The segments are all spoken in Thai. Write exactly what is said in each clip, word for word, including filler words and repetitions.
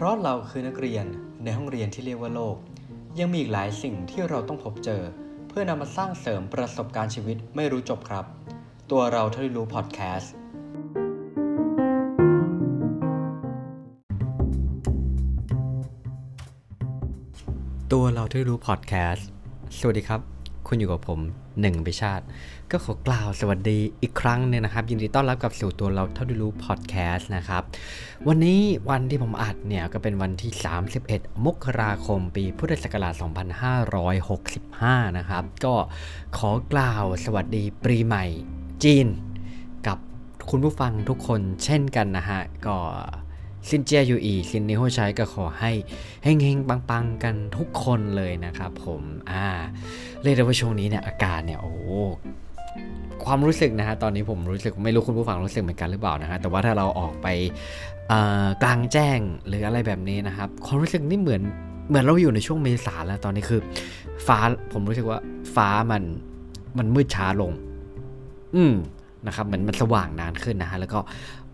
เพราะเราคือนักเรียนในห้องเรียนที่เรียกว่าโลกยังมีอีกหลายสิ่งที่เราต้องพบเจอเพื่อนำมาสร้างเสริมประสบการณ์ชีวิตไม่รู้จบครับตัวเราเท่าที่รู้พอดแคสต์ตัวเราเท่าที่รู้พอดแคสต์สวัสดีครับคุณอยู่กับผมหนึ่งพิชาติก็ขอกล่าวสวัสดีอีกครั้งนึงนะครับยินดีต้อนรับกับสู่ตัวเราเท่าที่รู้พอดแคสต์นะครับวันนี้วันที่ผมอัดเนี่ยก็เป็นวันที่สามสิบเอ็ดมกราคมปีพุทธศักราชสองพันห้าร้อยหกสิบห้านะครับก็ขอกล่าวสวัสดีปีใหม่จีนกับคุณผู้ฟังทุกคนเช่นกันนะฮะก็ซินเจียยูอีซินนิโฮชัยก็ขอให้เฮงๆปังๆกันทุกคนเลยนะครับผมอ่าเรียกได้ว่าช่วงนี้เนี่ยอากาศเนี่ยโอ้ความรู้สึกนะฮะตอนนี้ผมรู้สึกไม่รู้คุณผู้ฟังรู้สึกเหมือนกันหรือเปล่านะฮะแต่ว่าถ้าเราออกไปกลางแจ้งหรืออะไรแบบนี้นะครับความรู้สึกนี่เหมือนเหมือนเราอยู่ในช่วงเมษาแล้วตอนนี้คือฟ้าผมรู้สึกว่าฟ้ามันมันมืดช้าลงอืมนะครับเหมือนมันสว่างนานขึ้นนะฮะแล้วก็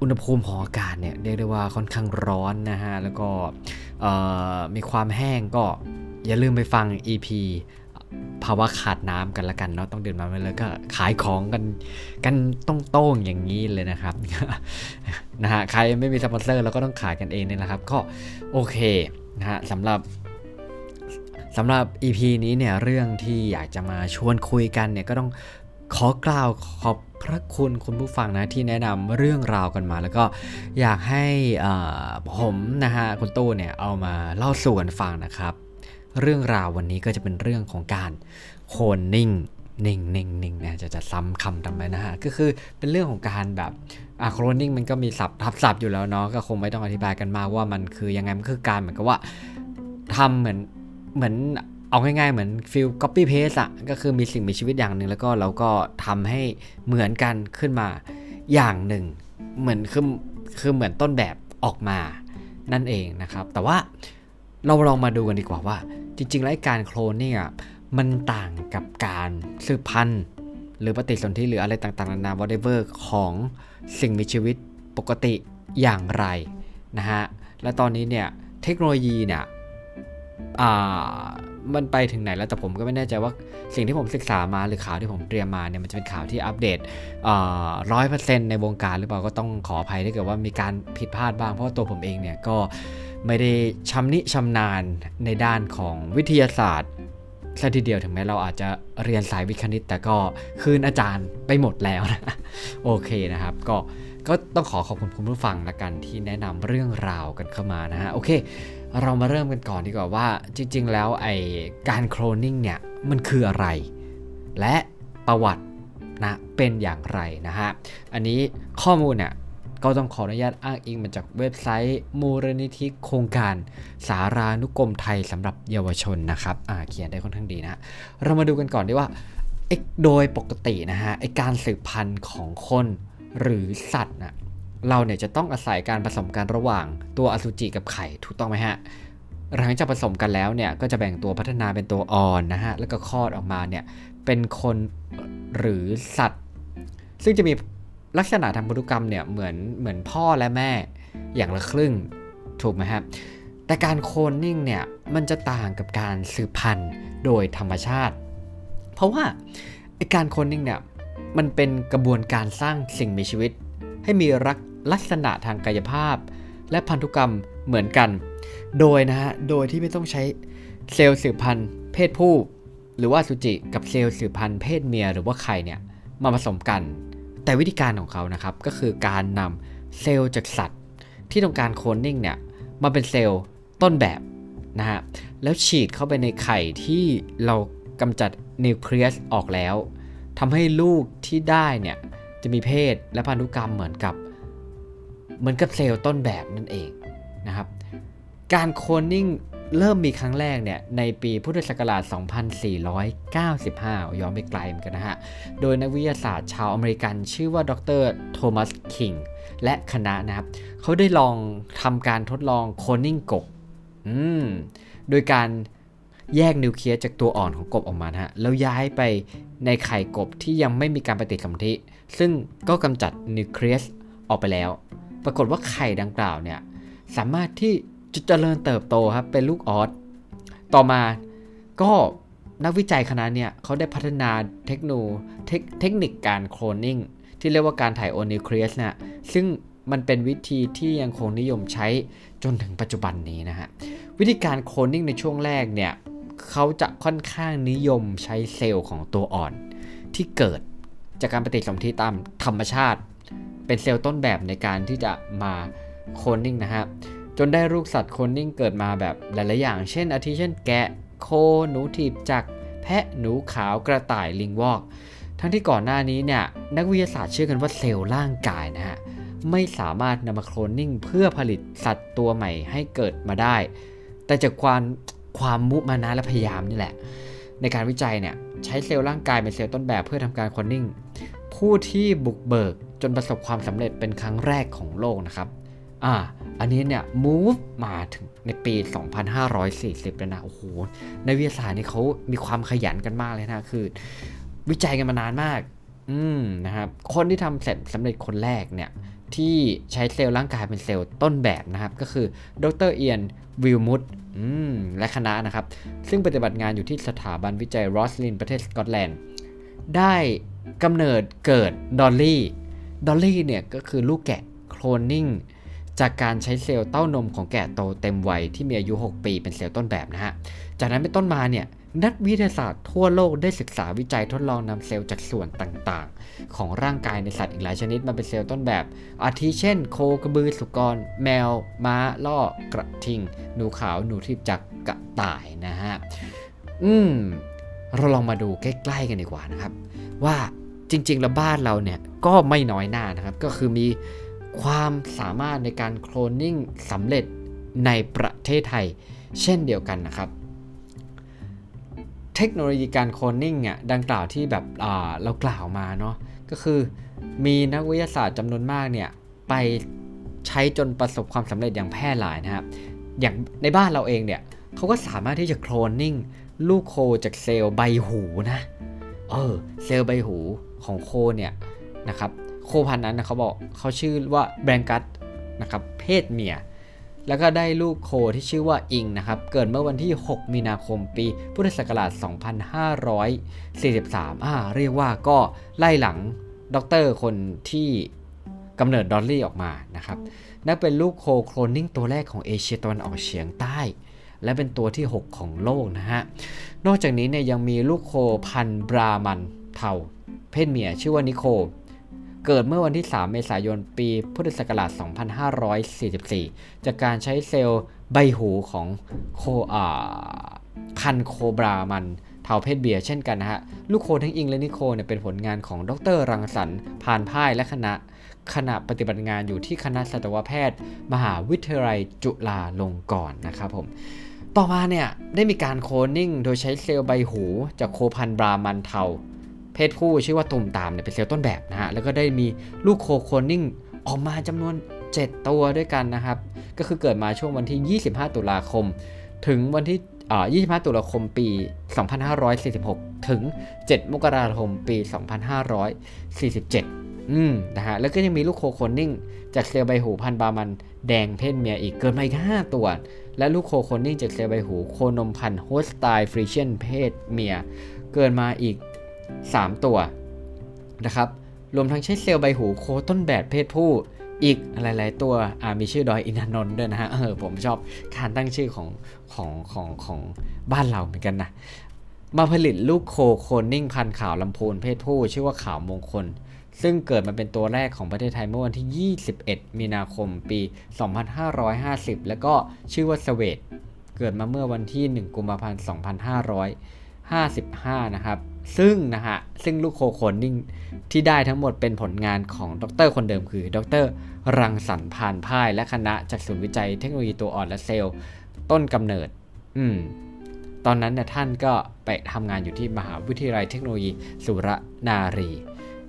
อุณหภูมิของอากาศเนี่ยเรียกได้ว่าค่อนข้างร้อนนะฮะแล้วก็มีความแห้งก็อย่าลืมไปฟัง อี พี ภาวะขาดน้ำกันละกันเนาะต้องดื่มน้ำแล้วก็ขายของกันกันต้องโต้งอย่างนี้เลยนะครับนะฮะใครไม่มีสปอนเซอร์เราก็ต้องขายกันเองเนี่ยแหละครับก็โอเคนะฮะสำหรับสำหรับ อี พี นี้เนี่ยเรื่องที่อยากจะมาชวนคุยกันเนี่ยก็ต้องขอกล่าวขอบพระคุณคุณผู้ฟังนะที่แนะนำเรื่องราวกันมาแล้วก็อยากให้ผมนะฮะคุณตู้เนี่ยเอามาเล่าสู่กันฟังนะครับเรื่องราววันนี้ก็จะเป็นเรื่องของการโคนนิ่งนิ่งนิ่งนิ่งนะจะจะซ้ำคำทำไมนะฮะก็คือเป็นเรื่องของการแบบอ่ะโคลนนิ่งมันก็มีศัพท์ทับศัพท์อยู่แล้วเนาะก็คงไม่ต้องอธิบายกันมากว่ามันคือยังไงมันคือการเหมือนกับว่าทำเหมือนเหมือนเอาง่ายๆเหมือนฟิล copy paste อ่ะก็คือมีสิ่งมีชีวิตอย่างหนึ่งแล้วก็เราก็ทำให้เหมือนกันขึ้นมาอย่างหนึ่งเหมือนคือคือเหมือนต้นแบบออกมานั่นเองนะครับแต่ว่าเราลองมาดูกันดีกว่าว่าจริงๆแล้วการโคลนเนี่ยมันต่างกับการสืบพันธุ์หรือปฏิสนธิหรืออะไรต่างๆนานา whatever ของสิ่งมีชีวิตปกติอย่างไรนะฮะและตอนนี้เนี่ยเทคโนโลยีเนี่ยอ่ามันไปถึงไหนแล้วแต่ผมก็ไม่แน่ใจว่าสิ่งที่ผมศึกษามาหรือข่าวที่ผมเตรียมมาเนี่ยมันจะเป็นข่าวที่อัปเดตอ่า ร้อยเปอร์เซ็นต์ ในวงการหรือเปล่าก็ต้องขออภัยถ้าเกิดว่ามีการผิดพลาดบ้างเพราะตัวผมเองเนี่ยก็ไม่ได้ชำนิชำนาญในด้านของวิทยาศาสตร์ซะทีเดียวถึงแม้เราอาจจะเรียนสายวิทย์คณิตแต่ก็คืนอาจารย์ไปหมดแล้วนะโอเคนะครับก็ก็ต้องขอขอบคุณคุณผู้ฟังละกันที่แนะนำเรื่องราวกันเข้ามานะฮะโอเคเรามาเริ่มกันก่อนดีกว่าว่าจริงๆแล้วไอ้การโคลนนิ่งเนี่ยมันคืออะไรและประวัตินะเป็นอย่างไรนะฮะอันนี้ข้อมูลเนี่ยก็ต้องขออนุญาตอ้างอิงมาจากเว็บไซต์มูลนิธิโครงการสารานุกรมไทยสำหรับเยาวชนนะครับอ่าเขียนได้ค่อนข้างดีนะเรามาดูกันก่อนดีว่าโดยปกตินะฮะไอ้การสืบพันธุ์ของคนหรือสัตว์นะเราเนี่ยจะต้องอาศัยการผสมกันระหว่างตัวอสุจิกับไข่ถูกต้องไหมฮะหลังจากผสมกันแล้วเนี่ยก็จะแบ่งตัวพัฒนาเป็นตัวอ่อนนะฮะแล้วก็คลอดออกมาเนี่ยเป็นคนหรือสัตว์ซึ่งจะมีลักษณะทางพันธุกรรมเนี่ยเหมือนเหมือนพ่อและแม่อย่างละครึ่งถูกไหมฮะแต่การโคลนนิ่งเนี่ยมันจะต่างกับการสืบพันธุ์โดยธรรมชาติเพราะว่าการโคลนนิ่งเนี่ยมันเป็นกระบวนการสร้างสิ่งมีชีวิตให้มีรักลักษณะทางกายภาพและพันธุกรรมเหมือนกันโดยนะฮะโดยที่ไม่ต้องใช้เซลล์สืบพันธุ์เพศผู้หรือว่าอสุจิกับเซลล์สืบพันธุ์เพศเมียหรือว่าไข่เนี่ยมาผสมกันแต่วิธีการของเขานะครับก็คือการนำเซลล์จากสัตว์ที่ต้องการโคลนนิ่งเนี่ยมาเป็นเซลล์ต้นแบบนะฮะแล้วฉีดเข้าไปในไข่ที่เรากำจัดนิวเคลียสออกแล้วทำให้ลูกที่ได้เนี่ยจะมีเพศและพันธุกรรมเหมือนกับเหมือนกับเซลล์ต้นแบบนั่นเองนะครับการโคลนนิ่งเริ่มมีครั้งแรกเนี่ยในปีพุทธศักราชสองพันสี่ร้อยเก้าสิบห้าย้อนไปไกลเหมือนกันนะฮะโดยนักวิทยาศาสตร์ชาวอเมริกันชื่อว่าดร.โทมัสคิงและคณะนะครับเขาได้ลองทำการทดลองโคลนนิ่งกบอืมโดยการแยกนิวเคลียสจากตัวอ่อนของกบออกมาฮะแล้วย้ายไปในไข่กบที่ยังไม่มีการปฏิสนธิซึ่งก็กำจัดนิวเคลียสออกไปแล้วปรากฏว่าไข่ดังกล่าวเนี่ยสามารถที่ เจริญเติบโตครับเป็นลูกออสต่อมาก็นักวิจัยคณะเนี่ยเขาได้พัฒนาเทคโนเทคเทคนิคการโคลนนิ่งที่เรียกว่าการถ่ายโอนิวเคลียสนะซึ่งมันเป็นวิธีที่ยังคงนิยมใช้จนถึงปัจจุบันนี้นะฮะวิธีการโคลนนิ่งในช่วงแรกเนี่ยเขาจะค่อนข้างนิยมใช้เซลล์ของตัวอ่อนที่เกิดจากการปฏิสนธิตามธรรมชาติเป็นเซลล์ต้นแบบในการที่จะมาโคลนนิ่งนะฮะจนได้ลูกสัตว์โคลนนิ่งเกิดมาแบบหลายๆอย่างเช่นอาทิเช่นแกะโคหนูถีบจักรแพะหนูขาวกระต่ายลิงวอกทั้งที่ก่อนหน้านี้เนี่ยนักวิทยาศาสตร์เชื่อกันว่าเซลล์ร่างกายนะฮะไม่สามารถนำมาโคลนนิ่งเพื่อผลิตสัตว์ตัวใหม่ให้เกิดมาได้แต่จากความความมุมานะและพยายามนี่แหละในการวิจัยเนี่ยใช้เซลล์ร่างกายเป็นเซลล์ต้นแบบเพื่อทำการโคลนนิ่งผู้ที่บุกเบิกจนประสบความสำเร็จเป็นครั้งแรกของโลกนะครับอ่าอันนี้เนี่ย move มาถึงในปี สองพันห้าร้อยสี่สิบ แล้วนะโอ้โหในวิทยาศาสตร์นี่เขามีความขยันกันมากเลยนะคือวิจัยกันมานานมากอืมนะครับคนที่ทำเสร็จสำเร็จคนแรกเนี่ยที่ใช้เซลล์ร่างกายเป็นเซลล์ต้นแบบนะครับก็คือดร.เอียนวิลมุตอืมและคณะนะครับซึ่งปฏิบัติงานอยู่ที่สถาบันวิจัยรอสลินประเทศสกอตแลนด์ได้กำเนิดเกิดดอลลี่ดอลลี่เนี่ยก็คือลูกแกะโคลนนิ่งจากการใช้เซลล์เต้านมของแกะโตเต็มวัยที่มีอายุหกปีเป็นเซลล์ต้นแบบนะฮะจากนั้นเป็นต้นมาเนี่ยนักวิทยาศาสตร์ทั่วโลกได้ศึกษาวิจัยทดลองนำเซลล์จากส่วนต่างๆของร่างกายในสัตว์อีกหลายชนิดมาเป็นเซลล์ต้นแบบอาทิเช่นโคกระบือสุกรแมวม้าล่อกระทิงหนูขาวหนูทิพจักรกระต่ายนะฮะอืมเราลองมาดูใกล้ๆกันดีกว่านะครับว่าจริงๆแล้วบ้านเราเนี่ยก็ไม่น้อยหน้านะครับก็คือมีความสามารถในการโคลนนิ่งสำเร็จในประเทศไทยเช่นเดียวกันนะครับเทคโนโลยีการโคลนนิ่งเนี่ยดังกล่าวที่แบบเรากล่าวมาเนาะก็คือมีนักวิทยาศาสตร์จำนวนมากเนี่ยไปใช้จนประสบความสำเร็จอย่างแพร่หลายนะครับอย่างในบ้านเราเองเนี่ยเขาก็สามารถที่จะโคลนนิ่งลูกโคจากเซลล์ใบหูนะเออเซลล์ใบหูของโคเนี่ยนะครับโคพันธุ์นั้นนะเขาบอกเขาชื่อว่าแบงกัสนะครับเพศเมียแล้วก็ได้ลูกโคที่ชื่อว่าอิงนะครับเกิดเมื่อวันที่หกมีนาคมปีพุทธศักราชสองพันห้าร้อยสี่สิบสามอ่าเรียกว่าก็ไล่หลังด็อกเตอร์คนที่กำเนิดดอลลี่ออกมานะครับนั่นเป็นลูกโคโคลนนิ่งตัวแรกของเอเชียตะวันออกเฉียงใต้และเป็นตัวที่หกของโลกนะฮะนอกจากนี้เนี่ยยังมีลูกโคพันธุ์บรามันเทาเพศเมียชื่อว่านิโคเกิดเมื่อวันที่สามเมษายนปีพุทธศักราชสองพันห้าร้อยสี่สิบสี่จากการใช้เซลล์ใบหูของโคอ่าพันโคบรามันเทาเพศเบียร์เช่นกันนะฮะลูกโคทั้งอิงและนิโคเนี่ยเป็นผลงานของดร.รังสรรค์พานพ่ายและคณะขณะปฏิบัติงานอยู่ที่คณะสัตวแพทย์มหาวิทยาลัยจุฬาลงกรณ์นะครับผมต่อมาเนี่ยได้มีการโคลนนิ่งโดยใช้เซลล์ใบหูจากโคพันบรามันเทาเพศผู้ชื่อว่าตุ่มตามเนี่ยเป็นเซลล์ต้นแบบนะฮะแล้วก็ได้มีลูกโคโคลนนิ่งออกมาจำนวนเจ็ดตัวด้วยกันนะครับก็คือเกิดมาช่วงวันที่ยี่สิบห้าตุลาคมถึงวันที่อ่ายี่สิบห้าตุลาคมปีสองพันห้าร้อยสี่สิบหกถึงเจ็ดมกราคมปีสองพันห้าร้อยสี่สิบเจ็ดอืมนะฮะแล้วก็ยังมีลูกโคโคลนนิ่งจากเซลล์ใบหูพันบามันแดงเพศเมียอีกเกิดมาอีกห้าตัวและลูกโคโคลนนิ่งจากเซลล์ใบหูโคนมพันโฮสไตน์ฟรีเชียนเพศเมียเกิดมาอีกสามตัวนะครับรวมทั้งใช้เซลล์ใบหูโคต้นแบบเพศผู้อีกหลายๆตัวมีชื่อดอยอินทนนท์ด้วยนะฮะเออผมชอบการตั้งชื่อของของของของบ้านเราเหมือนกันนะมาผลิตลูกโคโคลนนิ่งพันขาวลำพูนเพศผู้ชื่อว่าขาวมงคลซึ่งเกิดมาเป็นตัวแรกของประเทศไทยเมื่อวันที่ยี่สิบเอ็ดมีนาคมปีสองพันห้าร้อยห้าสิบแล้วก็ชื่อว่าสเวตเกิดมาเมื่อวันที่หนึ่งกุมภาพันธ์สองพันห้าร้อยห้าสิบห้านะครับซึ่งนะฮะซึ่งลูกโคโคลนนิ่งที่ได้ทั้งหมดเป็นผลงานของดร.คนเดิมคือดร.รังสรรค์พานพ่ายและคณะจากศูนย์วิจัยเทคโนโลยีตัวอ่อนและเซลล์ต้นกำเนิดอืมตอนนั้นเนี่ยท่านก็ไปทำงานอยู่ที่มหาวิทยาลัยเทคโนโลยีสุรนารี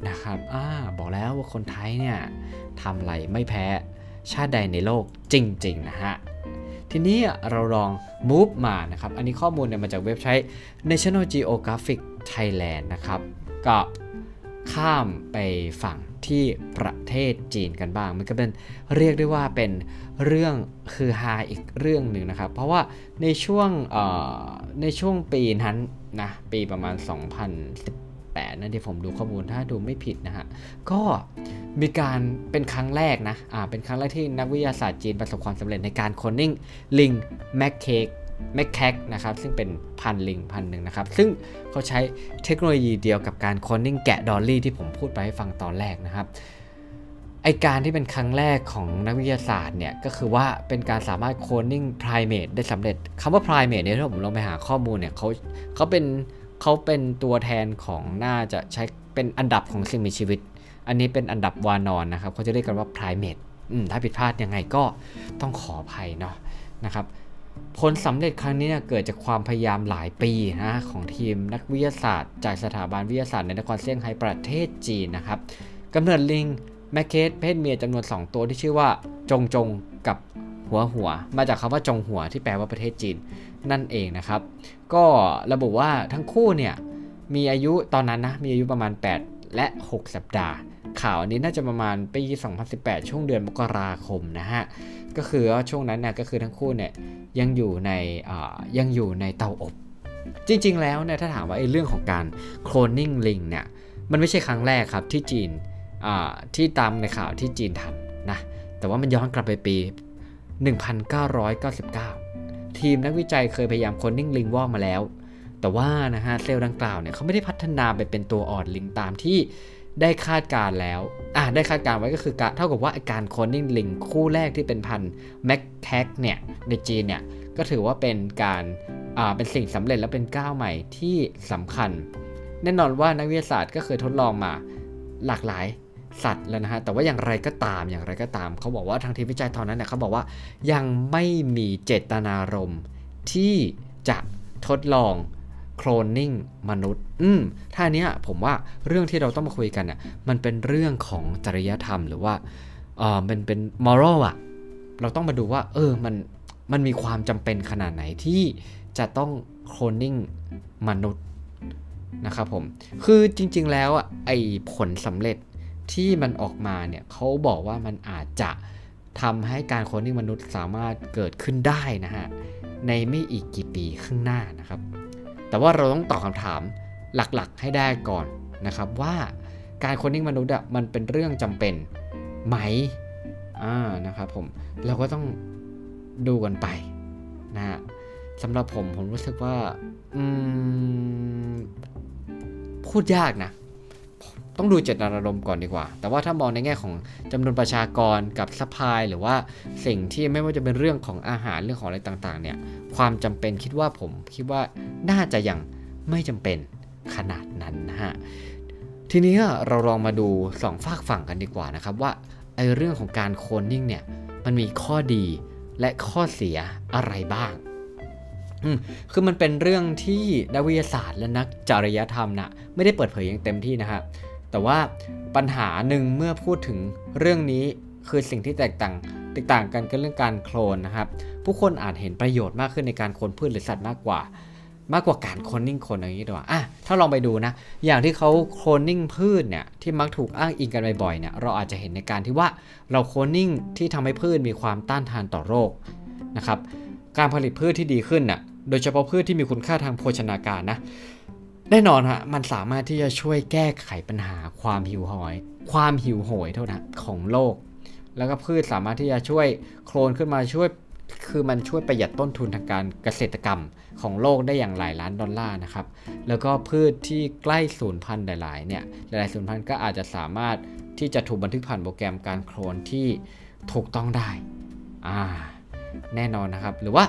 นะครับอ่าบอกแล้วว่าคนไทยเนี่ยทำอะไรไม่แพ้ชาติใดในโลกจริงๆนะฮะทีนี้เราลอง move มานะครับอันนี้ข้อมูลเนี่ยมาจากเว็บไซต์ National Geographic Thailand นะครับก็ข้ามไปฝั่ง ที่ประเทศจีนกันบ้างมันก็เป็นเรียกได้ว่าเป็นเรื่องคือฮาอีกเรื่องหนึ่งนะครับเพราะว่าในช่วงในช่วงปีนั้นนะปีประมาณสองพันสิบแปดนั่นที่ผมดูข้อมูลถ้าดูไม่ผิดนะฮะก็มีการเป็นครั้งแรกนะอ่าเป็นครั้งแรกที่นักวิทยาศาสตร์จีนประสบความสำเร็จในการค้นลิงลิงแมคเคกแมคแคกนะครับซึ่งเป็นพันลิงพันหนึ่งนะครับซึ่งเขาใช้เทคโนโลยีเดียวกับการค้นลิงแกะดอลลี่ที่ผมพูดไปให้ฟังตอนแรกนะครับไอการที่เป็นครั้งแรกของนักวิทยาศาสตร์เนี่ยก็คือว่าเป็นการสามารถโคลนนิ่งไพรเมทได้สำเร็จคำว่าไพรเมทเนี่ยถ้าผมลองไปหาข้อมูลเนี่ยเขาเขาเป็นเขาเป็นตัวแทนของน่าจะใช้เป็นอันดับของสิ่งมีชีวิตอันนี้เป็นอันดับวานอนนะครับเขาจะเรียกกันว่าไพรเมทถ้าผิดพลาดยังไงก็ต้องขออภัยเนาะนะครับผลสำเร็จครั้งนี้เกิดจากความพยายามหลายปีนะของทีมนักวิทยาศาสตร์จากสถาบันวิทยาศาสตร์ในนครเซี่ยงไฮ้ประเทศจีนนะครับกำเนิดลิงแมคเคกเพศเมียจำนวนสองตัวที่ชื่อว่าจงจงกับหัวหัวมาจากคำว่าจงหัวที่แปลว่าประเทศจีนนั่นเองนะครับก็ระบุว่าทั้งคู่เนี่ยมีอายุตอนนั้นนะมีอายุประมาณแปดและหกสัปดาห์ข่าวอันนี้น่าจะประมาณปีสองพันสิบแปดช่วงเดือนมกราคมนะฮะก็คือช่วงนั้นนะก็คือทั้งคู่เนี่ยยังอยู่ในอ่ายังอยู่ในเตาอบจริงๆแล้วเนี่ยถ้าถามว่าไอ้เรื่องของการโคลนนิ่งลิงเนี่ยมันไม่ใช่ครั้งแรกครับที่จีนที่ตามในข่าวที่จีนทำนะแต่ว่ามันย้อนกลับไปปีหนึ่งพันเก้าร้อยเก้าสิบเก้าทีมนักวิจัยเคยพยายามค้นลิงวอกมาแล้วแต่ว่านะฮะเซลล์ดังกล่าวเนี่ยเขาไม่ได้พัฒนาไปเป็นตัวอ่อนลิงตามที่ได้คาดการแล้วอ่ะได้คาดการไว้ก็คือเท่ากับว่าการค้นลิงคู่แรกที่เป็นพันแมคแคกเนี่ยในจีนเนี่ยก็ถือว่าเป็นการอ่าเป็นสิ่งสำเร็จและเป็นก้าวใหม่ที่สำคัญแน่นอนว่านักวิทยาศาสตร์ก็เคยทดลองมาหลากหลายสัตว์แล้วนะฮะแต่ว่าอย่างไรก็ตามอย่างไรก็ตามเขาบอกว่าทางทีมวิจัยตอนนั้นเนี่ยเขาบอกว่ายังไม่มีเจตนารมณ์ที่จะทดลองโคลนนิ่งมนุษย์อืมถ้าเนี้ยผมว่าเรื่องที่เราต้องมาคุยกันเนี่ยมันเป็นเรื่องของจริยธรรมหรือว่าเออเป็นเป็นมอรัลอะเราต้องมาดูว่าเออมันมันมีความจำเป็นขนาดไหนที่จะต้องโคลนนิ่งมนุษย์นะครับผมคือจริงๆแล้วอะไอผลสำเร็จที่มันออกมาเนี่ยเขาบอกว่ามันอาจจะทำให้การโคลนนิ่งมนุษย์สามารถเกิดขึ้นได้นะฮะในไม่อีกกี่ปีข้างหน้านะครับแต่ว่าเราต้องตอบคำถามหลักๆให้ได้ก่อนนะครับว่าการโคลนนิ่งมนุษย์อ่ะมันเป็นเรื่องจำเป็นไหมอ่านะครับผมเราก็ต้องดูกันไปนะฮะสำหรับผมผมรู้สึกว่าอืมพูดยากนะต้องดูเจตนารมณ์ก่อนดีกว่าแต่ว่าถ้ามองในแง่ของจำนวนประชากรกับซัพพลายหรือว่าสิ่งที่ไม่ว่าจะเป็นเรื่องของอาหารเรื่องของอะไรต่างๆเนี่ยความจำเป็นคิดว่าผมคิดว่าน่าจะยังไม่จำเป็นขนาดนั้นนะฮะทีนี้เราลองมาดูสองฝากฝั่งกันดีกว่านะครับว่าไอ้เรื่องของการโคลนนิ่งเนี่ยมันมีข้อดีและข้อเสียอะไรบ้างคือมันเป็นเรื่องที่นักวิทยาศาสตร์และนักจริยธรรมนะไม่ได้เปิดเผยอย่างเต็มที่นะครับแต่ว่าปัญหาหนึ่งเมื่อพูดถึงเรื่องนี้คือสิ่งที่แตกต่างแตกต่างกันก็เรื่องการโคลนนะครับผู้คนอาจเห็นประโยชน์มากขึ้นในการโคลนพืชหรือสัตว์มากกว่ามากกว่าการโคลนนิ่งคนอย่างนี้ดีกว่าอ่ะถ้าลองไปดูนะอย่างที่เขาโคลนนิ่งพืชเนี่ยที่มักถูกอ้างอิงกันบ่อยๆเนี่ยเราอาจจะเห็นในการที่ว่าเราโคลนนิ่งที่ทำให้พืชมีความต้านทานต่อโรคนะครับการผลิตพืชที่ดีขึ้นน่ะโดยเฉพาะพืชที่มีคุณค่าทางโภชนาการนะแน่นอนฮะมันสามารถที่จะช่วยแก้ไขปัญหาความหิวโหยความหิวโหยเท่านั้นของโลกแล้วก็พืชสามารถที่จะช่วยโคลนขึ้นมาช่วยคือมันช่วยประหยัดต้นทุนทางการเกษตรกรรมของโลกได้อย่างหลายล้านดอลลาร์นะครับแล้วก็พืชที่ใกล้สูญพันธุ์หลายๆเนี่ยหลายๆสูญพันธุ์ก็อาจจะสามารถที่จะถูกบันทึกผ่านโปรแกรมการโคลนที่ถูกต้องได้อ่าแน่นอนนะครับหรือว่า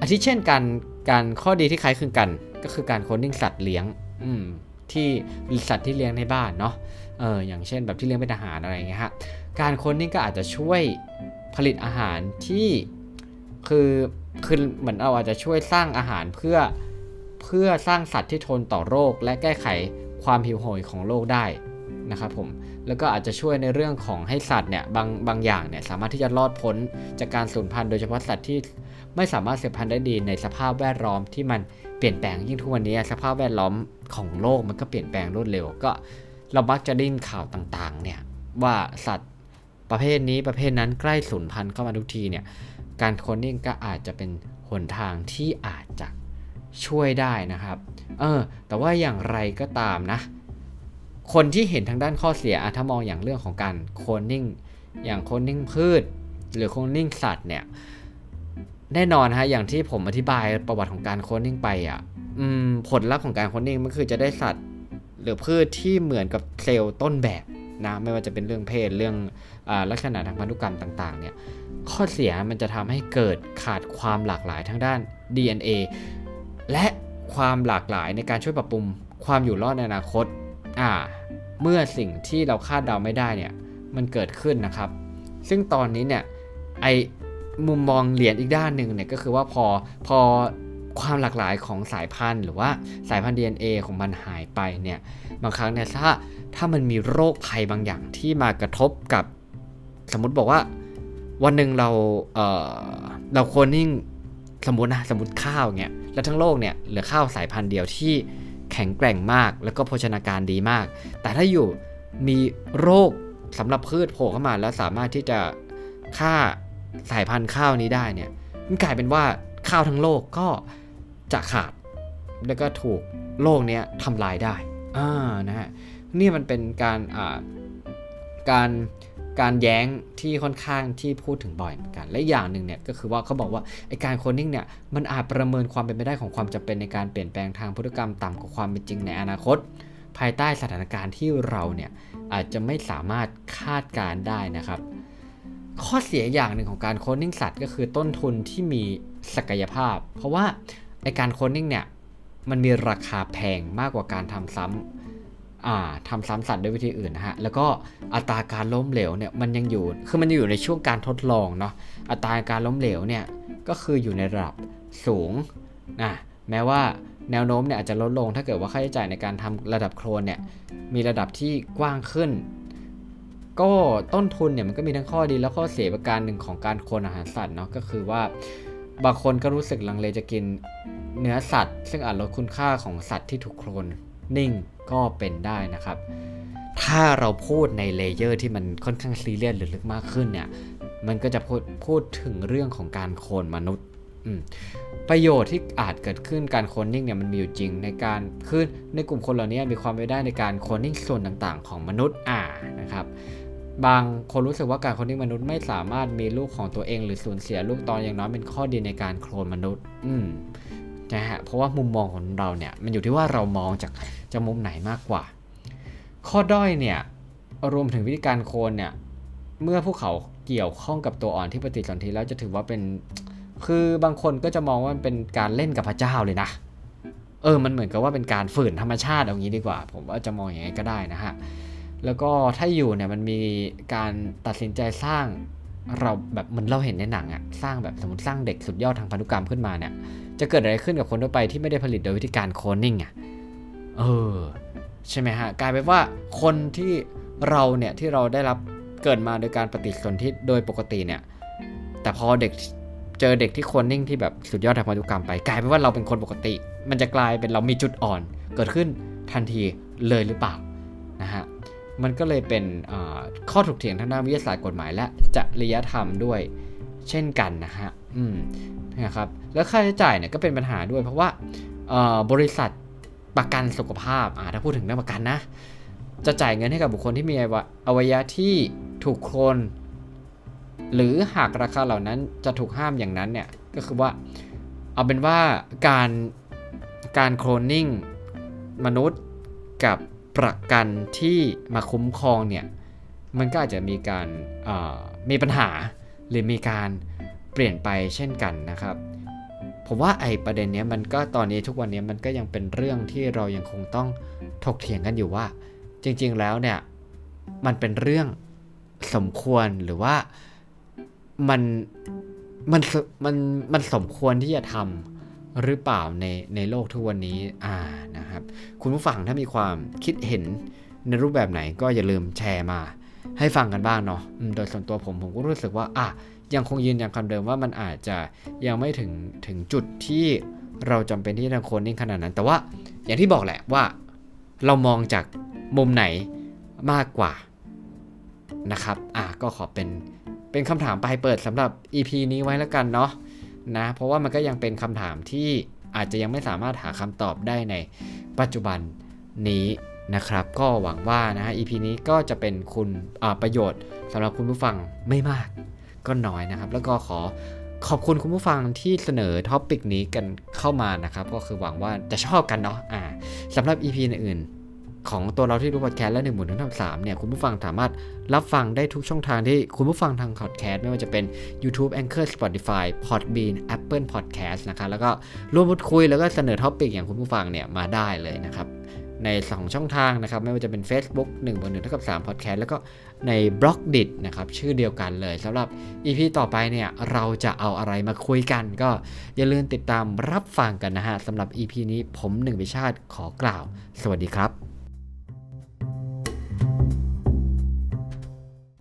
อาทิเช่นการการข้อดีที่คล้ายคลึงกันก็คือการโคลนนิ่งสัตว์เลี้ยงที่สัตว์ที่เลี้ยงในบ้านเนาะเอออย่างเช่นแบบที่เลี้ยงเป็นอาหารอะไรเงี้ยฮะการโคลนนิ่งก็อาจจะช่วยผลิตอาหารที่คือคือเหมือนเราอาจจะช่วยสร้างอาหารเพื่อเพื่อสร้างสัตว์ที่ทนต่อโรคและแก้ไขความหิวโหยของโลกได้นะครับผมแล้วก็อาจจะช่วยในเรื่องของให้สัตว์เนี่ยบางบางอย่างเนี่ยสามารถที่จะรอดพ้นจากการสูญพันธุ์โดยเฉพาะสัตว์ที่ไม่สามารถสืบพันธุ์ได้ดีในสภาพแวดล้อมที่มันเปลี่ยนแปลงยิ่งทุกวันนี้สภาพแวดล้อมของโลกมันก็เปลี่ยนแปลงรวดเร็วก็เรามักจะได้ยินข่าวต่างๆเนี่ย ว่าสัตว์ประเภทนี้ประเภทนั้นใกล้สูญพันธุ์เข้ามาทุกทีเนี่ยการโคลนนิ่งก็อาจจะเป็นหนทางที่อาจจะช่วยได้นะครับเออแต่ว่าอย่างไรก็ตามนะคนที่เห็นทางด้านข้อเสียถ้ามองอย่างเรื่องของการโคลนนิ่งอย่างโคลนนิ่งพืชหรือโคลนนิ่งสัตว์เนี่ยแน่นอนฮะอย่างที่ผมอธิบายประวัติของการโคลนนิ่งไปอ่ะอืมผลลัพธ์ของการโคลนนิ่งมันคือจะได้สัตว์หรือพืชที่เหมือนกับเซลล์ต้นแบบนะไม่ว่าจะเป็นเรื่องเพศเรื่องอ่าลักษณะทางพันธุกรรมต่างๆเนี่ยข้อเสียมันจะทำให้เกิดขาดความหลากหลายทางด้าน ดี เอ็น เอ และความหลากหลายในการช่วยปรับปรุงความอยู่รอดในอนาคตอ่าเมื่อสิ่งที่เราคาดเดาไม่ได้เนี่ยมันเกิดขึ้นนะครับซึ่งตอนนี้เนี่ยไอมุมมองเหรียญอีกด้านหนึ่งเนี่ยก็คือว่าพอพอความหลากหลายของสายพันธุ์หรือว่าสายพันธุ์ ดี เอ็น เอ ของมันหายไปเนี่ยบางครั้งเนี่ยถ้าถ้ามันมีโรคภัยบางอย่างที่มากระทบกับสมมุติบอกว่าวันหนึ่งเราเอ่อเราโคลนนิ่งสมมุตินะสมมุติข้าวเงี้ยแล้วทั้งโลกเนี่ยเหลือข้าวสายพันธุ์เดียวที่แข็งแกร่งมากแล้วก็โภชนาการดีมากแต่ถ้าอยู่มีโรคสำหรับพืชโผล่เข้ามาแล้วสามารถที่จะฆ่าสายพันธุ์ข้าวนี้ได้เนี่ยมันกลายเป็นว่าข้าวทั้งโลกก็จะขาดแล้วก็ถูกโลกเนี้ยทำลายได้อ่านะฮะนี่มันเป็นการอ่าการการแย้งที่ค่อนข้างที่พูดถึงบ่อยเหมือนกันและอย่างหนึ่งเนี่ยก็คือว่าเขาบอกว่าไอ้การโคลนนิ่งเนี่ยมันอาจประเมินความเป็นไปได้ของความจำเป็นในการเปลี่ยนแปลงทางพันธุกรรมต่ำกว่าความเป็นจริงในอนาคตภายใต้สถานการณ์ที่เราเนี่ยอาจจะไม่สามารถคาดการได้นะครับข้อเสียอย่างหนึ่งของการโคลนนิ่งสัตว์ก็คือต้นทุนที่มีศักยภาพเพราะว่าไอ้การโคลนนิ่งเนี่ยมันมีราคาแพงมากกว่าการทำซ้ำอ่าทำซ้ำสัตว์ด้วยวิธีอื่นนะฮะแล้วก็อัตราการล้มเหลวเนี่ยมันยังอยู่คือมันอยู่ในช่วงการทดลองเนาะอัตราการล้มเหลวเนี่ยก็คืออยู่ในระดับสูงนะแม้ว่าแนวโน้มเนี่ยอาจจะลดลงถ้าเกิดว่าค่าใช้จ่ายในการทำระดับโคลนเนี่ยมีระดับที่กว้างขึ้นก็ต้นทุนเนี่ยมันก็มีทั้งข้อดีและข้อเสียประการหนึ่งของการโคลนอาหารสัตว์เนาะก็คือว่าบางคนก็รู้สึกลังเลจะกินเนื้อสัตว์ซึ่งอาจลดคุณค่าของสัตว์ที่ถูกโคลนนิ่งก็เป็นได้นะครับถ้าเราพูดในเลเยอร์ที่มันค่อนข้างซีเรียสหรือลึกมากขึ้นเนี่ยมันก็จะพูดพูดถึงเรื่องของการโคลนมนุษย์ประโยชน์ที่อาจเกิดขึ้นการโคลนนิ่งเนี่ยมันมีอยู่จริงในการคือในกลุ่มคนเหล่านี้มีความเป็นไปได้ในการโคลนนิ่งส่วนต่างๆของมนุษย์อ่านะครับบางคนรู้สึกว่าการโคลนนิ่งมนุษย์ไม่สามารถมีลูกของตัวเองหรือสูญเสียลูกตอนอย่างน้อยเป็นข้อดีในการโคลนมนุษย์อืมนะฮะเพราะว่ามุมมองของเราเนี่ยมันอยู่ที่ว่าเรามองจากจากมุมไหนมากกว่าข้อด้อยเนี่ยรวมถึงวิธีการโคลนเนี่ยเมื่อพวกเขาเกี่ยวข้องกับตัวอ่อนที่ปฏิสนธิแล้วจะถือว่าเป็นคือบางคนก็จะมองว่ามันเป็นการเล่นกับพระเจ้าเลยนะเออมันเหมือนกับว่าเป็นการฝืนธรรมชาติเอางี้ดีกว่าผมว่าจะมองอย่างนี้ก็ได้นะฮะแล้วก็ถ้าอยู่เนี่ยมันมีการตัดสินใจสร้างเราแบบเหมือนเราเห็นในหนังอะสร้างแบบสมมติสร้างเด็กสุดยอดทางพันธุกรรมขึ้นมาเนี่ยจะเกิดอะไรขึ้นกับคนทั่วไปที่ไม่ได้ผลิตโดยวิธีการโคลนนิ่งอะเออใช่ไหมฮะกลายเป็นว่าคนที่เราเนี่ยที่เราได้รับเกิดมาโดยการปฏิสนธิโดยปกติเนี่ยแต่พอเด็กเจอเด็กที่โคลนนิ่งที่แบบสุดยอดทางพันธุกรรมไปกลายเป็นว่าเราเป็นคนปกติมันจะกลายเป็นเรามีจุดอ่อนเกิดขึ้นทันทีเลยหรือเปล่านะฮะมันก็เลยเป็นข้อถกเถียงทางด้านวิทยาศาสตร์กฎหมายและจริยธรรมด้วยเช่นกันนะฮะอืมนะครับแล้วค่าใช้จ่ายเนี่ยก็เป็นปัญหาด้วยเพราะว่าบริษัทประกันสุขภาพอ่าถ้าพูดถึงเรื่องประกันนะจะจ่ายเงินให้กับบุคคลที่มีอวัยวะที่ถูกโคลนหรือหากราคาเหล่านั้นจะถูกห้ามอย่างนั้นเนี่ยก็คือว่าเอาเป็นว่าการการโคลนนิ่งมนุษย์กับประกันที่มาคุ้มครองเนี่ยมันก็อาจจะมีการมีปัญหาหรือมีการเปลี่ยนไปเช่นกันนะครับผมว่าไอ้ประเด็นเนี้ยมันก็ตอนนี้ทุกวันนี้มันก็ยังเป็นเรื่องที่เรายังคงต้องถกเถียงกันอยู่ว่าจริงๆแล้วเนี่ยมันเป็นเรื่องสมควรหรือว่ามันมันมันมันสมควรที่จะทำหรือเปล่าในในโลกทุกวันนี้อ่านะครับคุณผู้ฟังถ้ามีความคิดเห็นในรูปแบบไหนก็อย่าลืมแชร์มาให้ฟังกันบ้างเนาะโดยส่วนตัวผมผมก็รู้สึกว่าอ่ะยังคงยืนยันคำเดิมว่ามันอาจจะยังไม่ถึงถึงจุดที่เราจำเป็นที่จะโคลนนิ่งขนาดนั้นแต่ว่าอย่างที่บอกแหละว่าเรามองจากมุมไหนมากกว่า นะครับอ่ะก็ขอเป็นเป็นคำถามปลายเปิดสำหรับ อี พี นี้ไว้แล้วกันเนาะนะเพราะว่ามันก็ยังเป็นคำถามที่อาจจะยังไม่สามารถหาคำตอบได้ในปัจจุบันนี้นะครับก็หวังว่านะฮะ อี พี นี้ก็จะเป็นคุณประโยชน์สำหรับคุณผู้ฟังไม่มากก็น้อยนะครับแล้วก็ขอขอบคุณคุณผู้ฟังที่เสนอท็อปิกนี้กันเข้ามานะครับก็คือหวังว่าจะชอบกันเนาะอ่าสำหรับ อี พี อื่นของตัวเราที่รู้พอดแคสต์และหนึ่ง หนึ่ง สาม สามเนี่ยคุณผู้ฟังสามารถรับฟังได้ทุกช่องทางที่คุณผู้ฟังทางพอดแคสต์ไม่ว่าจะเป็น YouTube Anchor Spotify Podbean Apple Podcast นะคะแล้วก็ร่วมพูดคุยแล้วก็เสนอท็อปิกอย่างคุณผู้ฟังเนี่ยมาได้เลยนะครับในสองช่องทางนะครับไม่ว่าจะเป็น Facebook หนึ่ง หนึ่ง สาม Podcast แล้วก็ใน Blockdit นะครับชื่อเดียวกันเลยสำหรับ อี พี ต่อไปเนี่ยเราจะเอาอะไรมาคุยกันก็อย่าลืมติดตามรับฟังกันนะฮะสำหรับ อี พี นี้ผมหนึ่ง วิชาติขอกล่าวสวัสดีครับ